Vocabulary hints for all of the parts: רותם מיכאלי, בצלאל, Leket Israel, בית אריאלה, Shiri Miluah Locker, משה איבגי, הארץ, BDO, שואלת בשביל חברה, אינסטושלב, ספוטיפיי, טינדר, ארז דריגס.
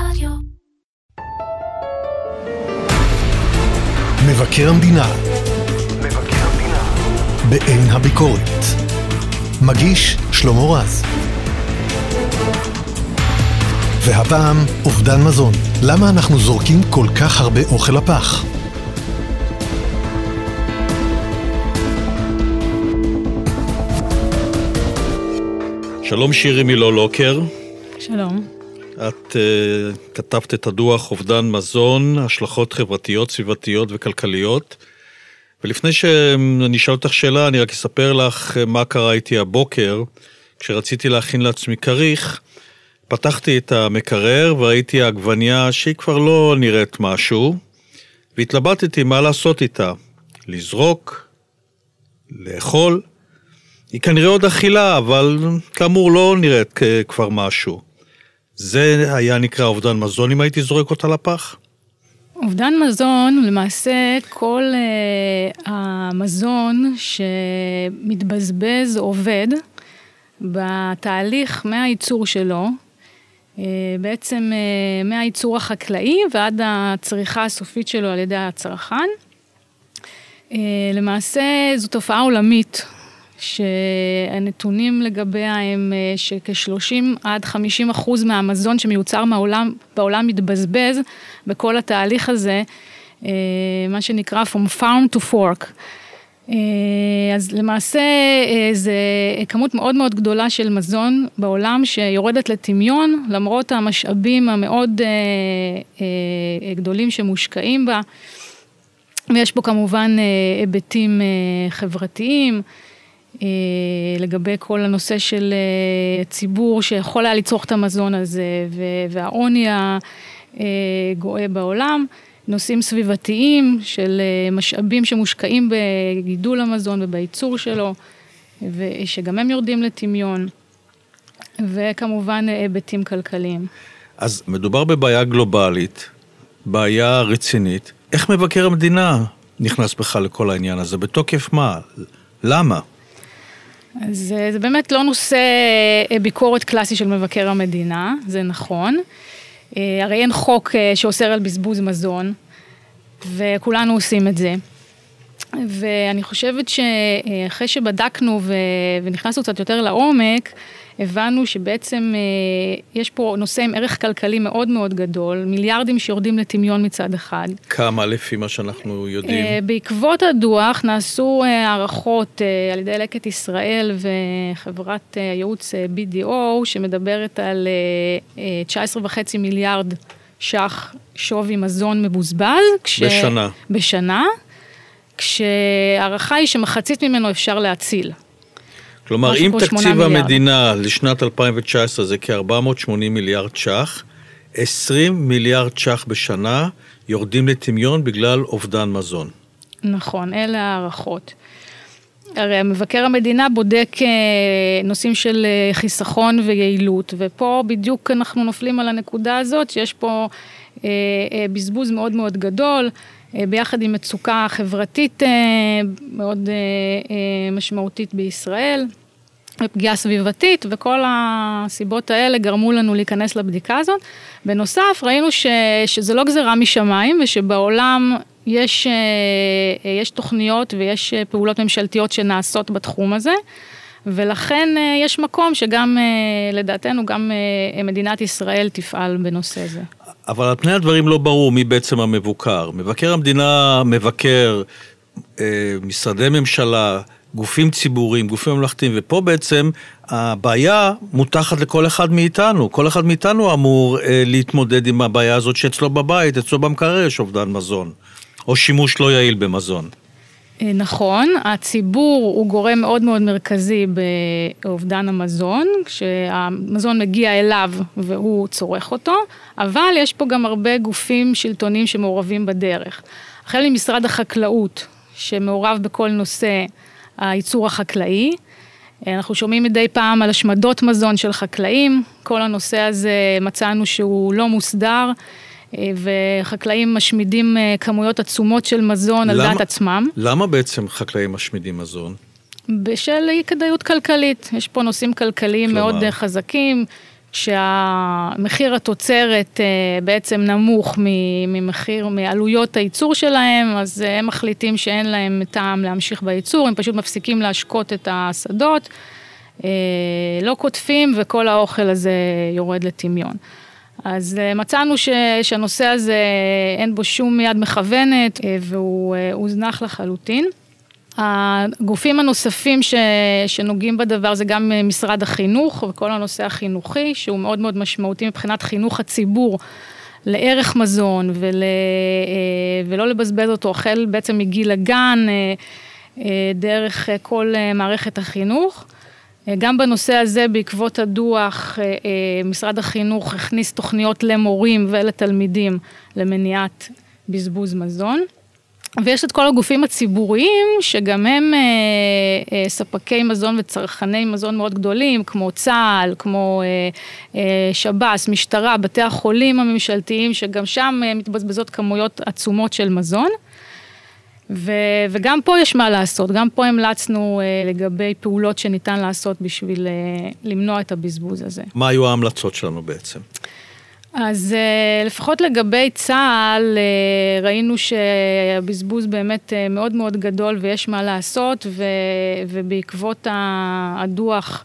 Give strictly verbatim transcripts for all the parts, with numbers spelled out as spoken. רדיו. מבקר המדינה. מבקר המדינה. בעין הביקורת. מגיש שלמה רז. והפעם אובדן מזון. למה אנחנו זורקים כל כך הרבה אוכל לפח? שלום שירי מילוא לוקר. שלום. את uh, כתבת את הדוח אובדן מזון, השלכות חברתיות, סביבתיות וכלכליות. ולפני שאני אשאל אותך שאלה, אני רק אספר לך מה קרה איתי הבוקר. כשרציתי להכין לעצמי כריך, פתחתי את המקרר וראיתי העגבניה שהיא כבר לא נראית משהו, והתלבטתי מה לעשות איתה. לזרוק, לאכול. היא כנראה עוד אכילה, אבל כאמור לא נראית כבר משהו. זה היה נקרא אובדן מזון, אם הייתי זורק אותה לפח? אובדן מזון, למעשה כל uh, המזון שמתבזבז עובד בתהליך מהייצור שלו, uh, בעצם uh, מהייצור החקלאי ועד הצריכה הסופית שלו על ידי הצרכן. Uh, למעשה זו תופעה עולמית, שהנתונים לגביה הם שכ-שלושים עד חמישים אחוז מהמזון שמיוצר מהעולם, בעולם מתבזבז בכל התהליך הזה, מה שנקרא From Farm to Fork. אז למעשה זה כמות מאוד מאוד גדולה של מזון בעולם שיורדת לטמיון, למרות המשאבים המאוד גדולים שמושקעים בה, ויש פה כמובן היבטים חברתיים, לגבי כל הנושא של ציבור שיכול היה לצרוך את המזון הזה, והעוני הגואה בעולם, נושאים סביבתיים של משאבים שמושקעים בגידול המזון ובייצור שלו, ושגם הם יורדים לטמיון, וכמובן היבטים כלכליים. אז מדובר בבעיה גלובלית, בעיה רצינית. איך מבקר המדינה נכנס בכלל לכל העניין הזה? בתוקף מה? למה? אז זה באמת לא נושא ביקורת קלאסי של מבקר המדינה, זה נכון. הרי אין חוק שאוסר על בזבוז מזון, וכולנו עושים את זה. ואני חושבת שאחרי שבדקנו ונכנסנו קצת יותר לעומק, הבנו שבעצם יש פה נושא עם ערך כלכלי מאוד מאוד גדול, מיליארדים שיורדים לטמיון מצד אחד. כמה לפי מה שאנחנו יודעים? בעקבות הדוח נעשו הערכות על ידי לקט ישראל וחברת הייעוץ בי די או, שמדברת על תשע עשרה נקודה חמש מיליארד ש"ח שווי מזון מבוזבז. כש... בשנה. בשנה, כשהערכה היא שמחצית ממנו אפשר להציל. כלומר, אם תקציב המדינה לשנת אלפיים תשע עשרה זה כ-ארבע מאות ושמונים מיליארד ש"ח, עשרים מיליארד ש"ח בשנה יורדים לטמיון בגלל אובדן מזון. נכון, אלה הערכות. הרי מבקר המדינה בודק נושאים של חיסכון ויעילות, ופה בדיוק אנחנו נופלים על הנקודה הזאת, שיש פה בזבוז מאוד מאוד גדול, ביחד עם מצוקה חברתית מאוד משמעותית בישראל, פגיעה סביבתית, וכל הסיבות האלה גרמו לנו להיכנס לבדיקה הזאת. בנוסף, ראינו ש, שזה לא גזרה משמיים, ושבעולם יש, יש תוכניות ויש פעולות ממשלתיות שנעשות בתחום הזה, ולכן יש מקום שגם, לדעתנו, גם מדינת ישראל תפעל בנושא זה. אבל על פני הדברים לא ברור מי בעצם המבוקר. מבקר המדינה מבקר, משרדי ממשלה, גופים ציבוריים, גופים ממלכתיים, ופה בעצם הבעיה מותחת לכל אחד מאיתנו. כל אחד מאיתנו אמור להתמודד עם הבעיה הזאת שאצלו בבית, אצלו במקרר יש אובדן מזון, או שימוש לא יעיל במזון. נכון, הציבור הוא גורם מאוד מאוד מרכזי באובדן המזון, כשהמזון מגיע אליו והוא צורך אותו, אבל יש פה גם הרבה גופים שלטוניים שמעורבים בדרך. החל ממשרד החקלאות שמעורב בכל נושא הייצור החקלאי, אנחנו שומעים מדי פעם על השמדות מזון של חקלאים, כל הנושא הזה מצאנו שהוא לא מוסדר, וחקלאים משמידים כמויות עצומות של מזון על דעת עצמם. למה בעצם חקלאים משמידים מזון? בשל אי כדאיות כלכלית. יש פה נושאים כלכליים מאוד חזקים, שהמחיר התוצרת בעצם נמוך ממחיר, מעלויות הייצור שלהם, אז הם מחליטים שאין להם טעם להמשיך בייצור, הם פשוט מפסיקים להשקות את השדות, לא קוטפים וכל האוכל הזה יורד לטמיון. אז מצאנו ש, שהנושא הזה אין בו שום יד מכוונת והוא הוזנח לחלוטין. הגופים הנוספים ש, שנוגעים בדבר זה גם משרד החינוך וכל הנושא החינוכי שהוא מאוד מאוד משמעותי מבחינת חינוך הציבור לערך מזון ול, ולא לבזבז אותו אוכל בעצם מגיל הגן דרך כל מערכת החינוך. גם בנושא הזה, בעקבות הדוח, משרד החינוך הכניס תוכניות למורים ולתלמידים למניעת בזבוז מזון. ויש את כל הגופים הציבוריים, שגם הם ספקי מזון וצרכני מזון מאוד גדולים, כמו צה"ל, כמו שב"ס, משטרה, בתי החולים הממשלתיים, שגם שם מתבזבזות כמויות עצומות של מזון. ו- וגם פה יש מה לעשות, גם פה המלצנו uh, לגבי פעולות שניתן לעשות בשביל uh, למנוע את הבזבוז הזה. מה היו ההמלצות שלנו בעצם? אז uh, לפחות לגבי צה"ל, uh, ראינו שהבזבוז באמת uh, מאוד מאוד גדול ויש מה לעשות, ו- ובעקבות הדוח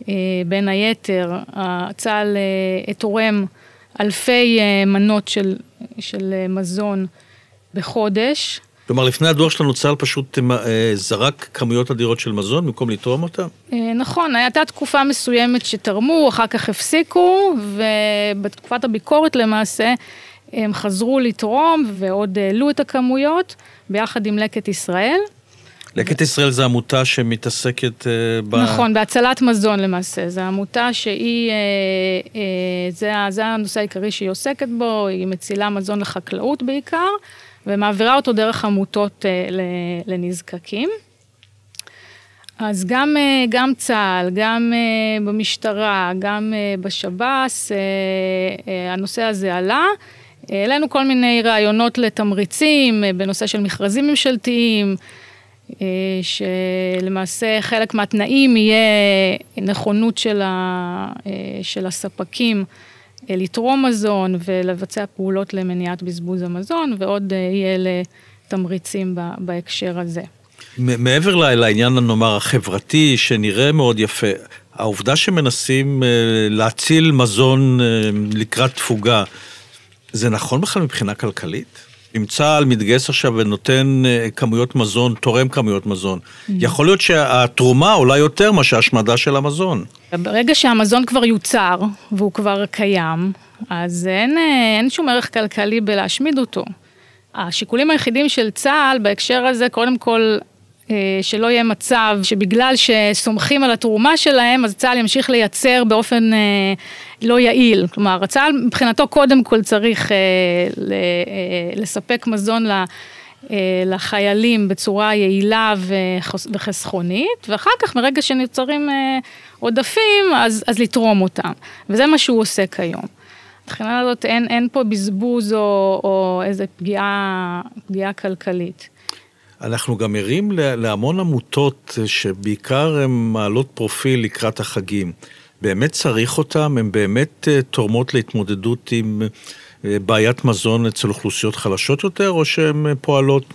uh, בין היתר, צה"ל uh, תורם אלפי uh, מנות של, של uh, מזון בחודש, כלומר, לפני הדוח שלנו צה"ל פשוט זרק כמויות אדירות של מזון, במקום לתרום אותה? נכון, הייתה תקופה מסוימת שתרמו, אחר כך הפסיקו, ובתקופת הביקורת למעשה, הם חזרו לתרום, ועוד העלו את הכמויות, ביחד עם לקט ישראל. לקט ישראל זה עמותה שמתעסקת ב... נכון, בהצלת מזון למעשה, זה עמותה שהיא, זה, זה הנושא העיקרי שהיא עוסקת בו, היא מצילה מזון לחקלאות בעיקר, ומעבירה אותו דרך עמותות לנזקקים. אז גם, גם צה"ל, גם במשטרה, גם בשב"ס, הנושא הזה עלה. אלינו כל מיני רעיונות לתמריצים, בנושא של מכרזים ממשלתיים, שלמעשה חלק מהתנאים יהיה נכונות של, ה, של הספקים, לתרום מזון ולבצע פעולות למניעת בזבוז המזון, ועוד יהיה לתמריצים בהקשר הזה. מעבר לעניין, נאמר, החברתי, שנראה מאוד יפה, העובדה שמנסים להציל מזון לקראת תפוגה, זה נכון בכלל מבחינה כלכלית? אם צה"ל מתגייס עכשיו ונותן כמויות מזון, תורם כמויות מזון, יכול להיות שהתרומה אולי יותר מה שההשמדה של המזון. ברגע שהמזון כבר יוצר, והוא כבר קיים, אז אין, אין שום ערך כלכלי בלהשמיד אותו. השיקולים היחידים של צה"ל בהקשר הזה, קודם כל, שלא יהיה מצב שבגלל שסומכים על התרומה שלהם, אז צה"ל ימשיך לייצר באופן לא יעיל. כלומר, צה"ל מבחינתו קודם כל צריך לספק מזון לחיילים בצורה יעילה וחסכונית, ואחר כך מרגע שנוצרים עודפים, אז, אז לתרום אותם. וזה מה שהוא עושה כיום. מבחינה הזאת אין, אין פה בזבוז או, או איזו פגיעה, פגיעה כלכלית. אנחנו גם ערים להמון עמותות שבעיקר הן מעלות פרופיל לקראת החגים. באמת צריך אותם, הן באמת תורמות להתמודדות עם בעיית מזון אצל אוכלוסיות חלשות יותר, או שהן פועלות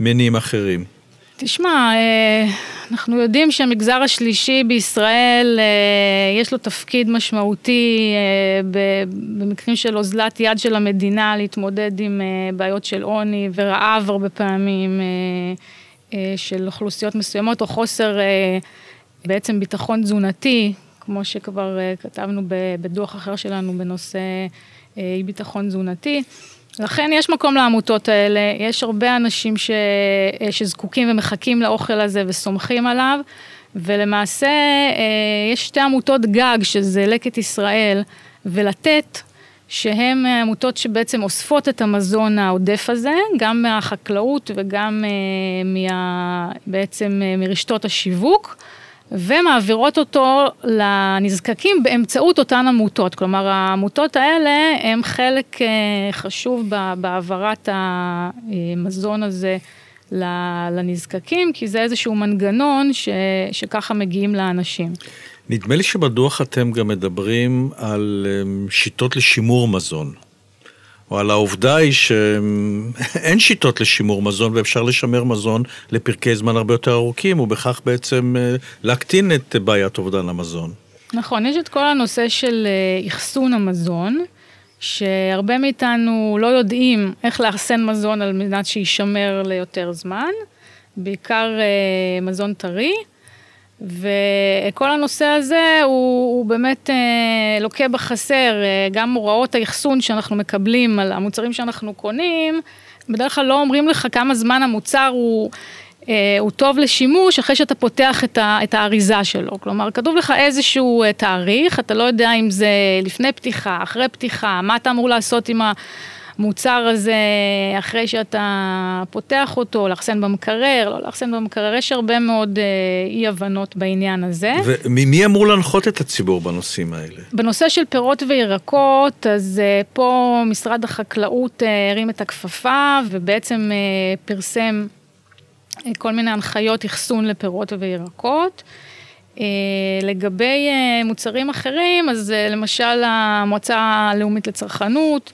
ממניעים אחרים? תשמע, אנחנו יודעים שהמגזר השלישי בישראל יש לו תפקיד משמעותי במקרים של אוזלת יד של המדינה להתמודד עם בעיות של עוני ורעב הרבה פעמים של אוכלוסיות מסוימות או חוסר בעצם ביטחון תזונתי, כמו שכבר כתבנו בדוח אחר שלנו בנושא ביטחון תזונתי. לכן יש מקום לעמותות האלה, יש הרבה אנשים ש... שזקוקים ומחכים לאוכל הזה וסומכים עליו, ולמעשה יש שתי עמותות גג, שזה לקט ישראל ולתת, שהן עמותות שבעצם אוספות את המזון העודף הזה, גם מהחקלאות וגם מה... בעצם מרשתות השיווק, ומעבירות אותו לנזקקים באמצעות אותן עמותות. כלומר, העמותות האלה הם חלק חשוב בעברת המזון הזה לנזקקים, כי זה איזשהו מנגנון ש, שככה מגיעים לאנשים. נדמה לי שבדוח אתם גם מדברים על שיטות לשימור מזון, או על העובדה היא שאין שיטות לשימור מזון, ואפשר לשמר מזון לפרקי זמן הרבה יותר ארוכים, ובכך בעצם להקטין את בעיית אובדן המזון. נכון, יש את כל הנושא של אחסון המזון, שהרבה מאיתנו לא יודעים איך לאחסן מזון על מנת שישמר ליותר זמן, בעיקר מזון טרי, וכל הנושא הזה הוא, הוא באמת אה, לוקה בחסר, אה, גם הוראות האחסון שאנחנו מקבלים על המוצרים שאנחנו קונים, בדרך כלל לא אומרים לך כמה זמן המוצר הוא, אה, הוא טוב לשימוש אחרי שאתה פותח את, ה, את האריזה שלו, כלומר כתוב לך איזשהו תאריך, אתה לא יודע אם זה לפני פתיחה, אחרי פתיחה, מה אתה אמור לעשות עם ה... המוצר הזה, אחרי שאתה פותח אותו, לחסן במקרר, לא לחסן במקרר, יש הרבה מאוד אי הבנות בעניין הזה. ומי אמור להנחות את הציבור בנושאים האלה? בנושא של פירות וירקות, אז פה משרד החקלאות הרים את הכפפה, ובעצם פרסם כל מיני הנחיות אחסון לפירות וירקות. לגבי מוצרים אחרים, אז למשל המועצה הלאומית לצרכנות,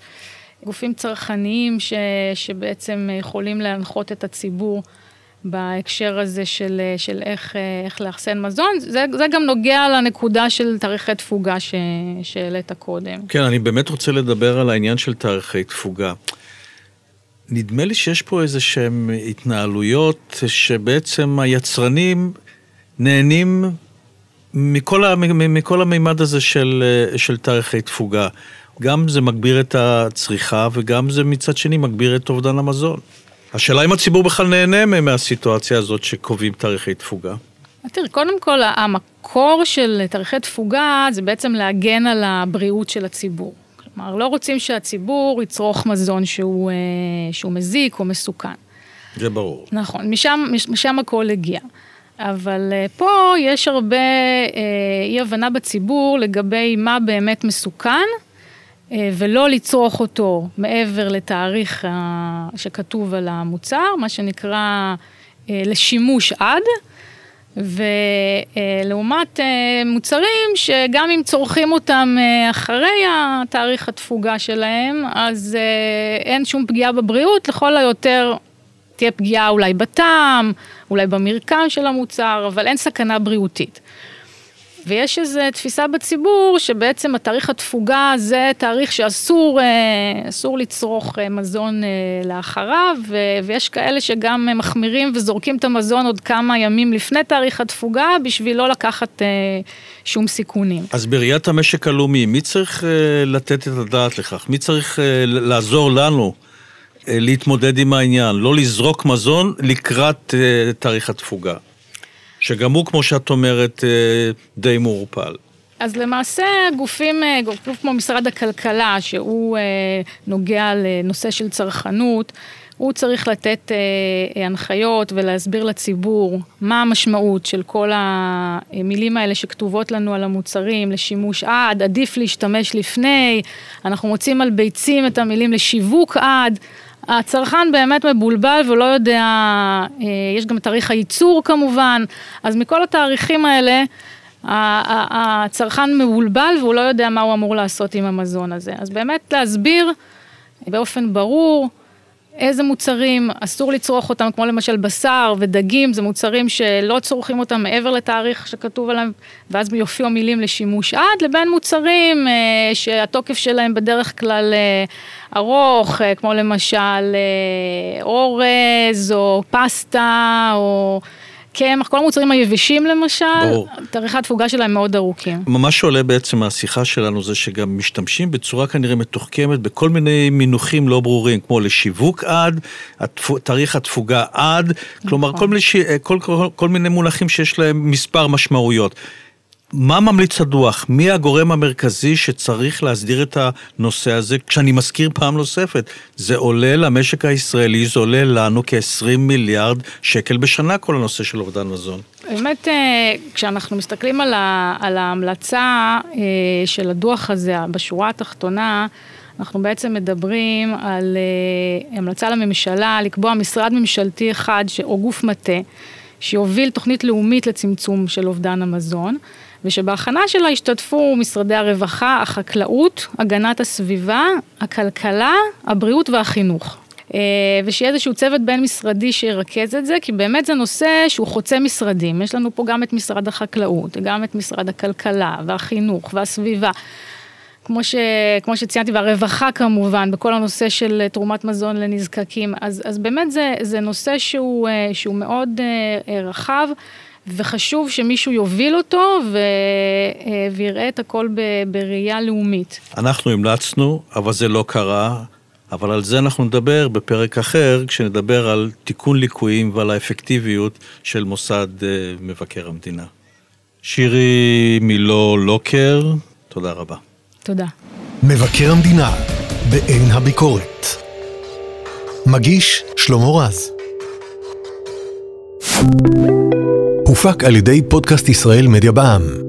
גופים צרכניים ש, שבעצם יכולים להנחות את הציבור בהקשר הזה של, של איך, איך לאחסן מזון. זה, זה גם נוגע לנקודה של תאריכי תפוגה ש, שאלת קודם. כן, אני באמת רוצה לדבר על העניין של תאריכי תפוגה. נדמה לי שיש פה איזשהם התנהלויות שבעצם היצרנים נהנים מכל, מכל המימד הזה של, של תאריכי תפוגה. גם זה מגביר את הצריכה, וגם זה מצד שני מגביר את אובדן המזון. השאלה אם הציבור בכלל נהנה מהסיטואציה הזאת שקובעים תאריכי תפוגה. תראה, קודם כל, המקור של תאריכי תפוגה זה בעצם להגן על הבריאות של הציבור. כלומר, לא רוצים שהציבור יצרוך מזון שהוא, שהוא מזיק או מסוכן. זה ברור. נכון, משם, משם הכל הגיע. אבל פה יש הרבה אי הבנה בציבור לגבי מה באמת מסוכן, ולא לצרוך אותו מעבר לתאריך שכתוב על המוצר, מה שנקרא לשימוש עד, ולעומת מוצרים שגם אם צורכים אותם אחרי התאריך התפוגה שלהם, אז אין שום פגיעה בבריאות, לכל היותר תהיה פגיעה אולי בטעם, אולי במרקם של המוצר, אבל אין סכנה בריאותית. ויש איזו תפיסה בציבור שבעצם התאריך התפוגה זה תאריך שאסור אסור לצרוך מזון לאחריו, ויש כאלה שגם מחמירים וזורקים את המזון עוד כמה ימים לפני תאריך התפוגה, בשביל לא לקחת שום סיכונים. אז בראיית המשק הלאומי, מי צריך לתת את הדעת לכך? מי צריך לעזור לנו להתמודד עם העניין? לא לזרוק מזון לקראת תאריך התפוגה. שגם הוא, כמו שאת אומרת, די מורפל. אז למעשה, גופים, גופים כמו משרד הכלכלה, שהוא נוגע לנושא של צרכנות, הוא צריך לתת הנחיות ולהסביר לציבור מה המשמעות של כל המילים האלה שכתובות לנו על המוצרים, לשימוש עד, עדיף להשתמש לפני, אנחנו מוצאים על ביצים את המילים לשיווק עד, הצרכן באמת מבולבל ולא יודע, יש גם תאריך הייצור כמובן, אז מכל התאריכים האלה, הצרכן מבולבל והוא לא יודע מה הוא אמור לעשות עם המזון הזה. אז באמת להסביר באופן ברור איזה מוצרים אסור לצרוך אותם, כמו למשל בשר ודגים, זה מוצרים שלא צורכים אותם מעבר לתאריך שכתוב עליהם, ואז יופיעו מילים לשימוש עד, לבין מוצרים שהתוקף שלהם בדרך כלל ארוך, כמו למשל אורז או פסטה או קמח, כל המוצרים היבשים למשל, תאריכי התפוגה שלהם מאוד ארוכים. מה שעולה בעצם מהשיחה שלנו זה שגם משתמשים בצורה כנראה מתוחכמת בכל מיני מינוחים לא ברורים, כמו לשיווק עד, תאריך התפוגה עד, כלומר כל מיני, כל, כל, כל מיני מונחים שיש להם מספר משמעויות. מה ממליץ הדוח? מי הגורם המרכזי שצריך להסדיר את הנושא הזה? כשאני מזכיר פעם נוספת, זה עולה למשק הישראלי, זה עולה לנו כ-עשרים מיליארד שקל בשנה, כל הנושא של אובדן מזון. באמת, כשאנחנו מסתכלים על, ה- על ההמלצה של הדוח הזה, בשורה התחתונה, אנחנו בעצם מדברים על המלצה לממשלה, לקבוע משרד ממשלתי אחד, או גוף מטה, שיוביל תוכנית לאומית לצמצום של אובדן המזון, ושבהכנה שלה השתתפו משרדי הרווחה, החקלאות, הגנת הסביבה, הכלכלה, הבריאות והחינוך. ושיהיה איזשהו צוות בין משרדי שירכז את זה, כי באמת זה נושא שהוא חוצה משרדים. יש לנו פה גם את משרד החקלאות, גם את משרד הכלכלה והחינוך והסביבה. כמו ש, כמו שציינתי, והרווחה כמובן, בכל הנושא של תרומת מזון לנזקקים. אז, אז באמת זה, זה נושא שהוא, שהוא מאוד רחב, וחשוב שמישהו יוביל אותו ו... ויראה את הכל ב... בראייה לאומית. אנחנו המלצנו, אבל זה לא קרה, אבל על זה אנחנו נדבר בפרק אחר, כשנדבר על תיקון ליקויים ועל האפקטיביות של מוסד מבקר המדינה. שירי מילוא לוקר, תודה רבה. תודה. מבקר המדינה, בעין הביקורת. מגיש שלמה רז. הופק על ידי פודקאסט ישראל מדיה בע"מ.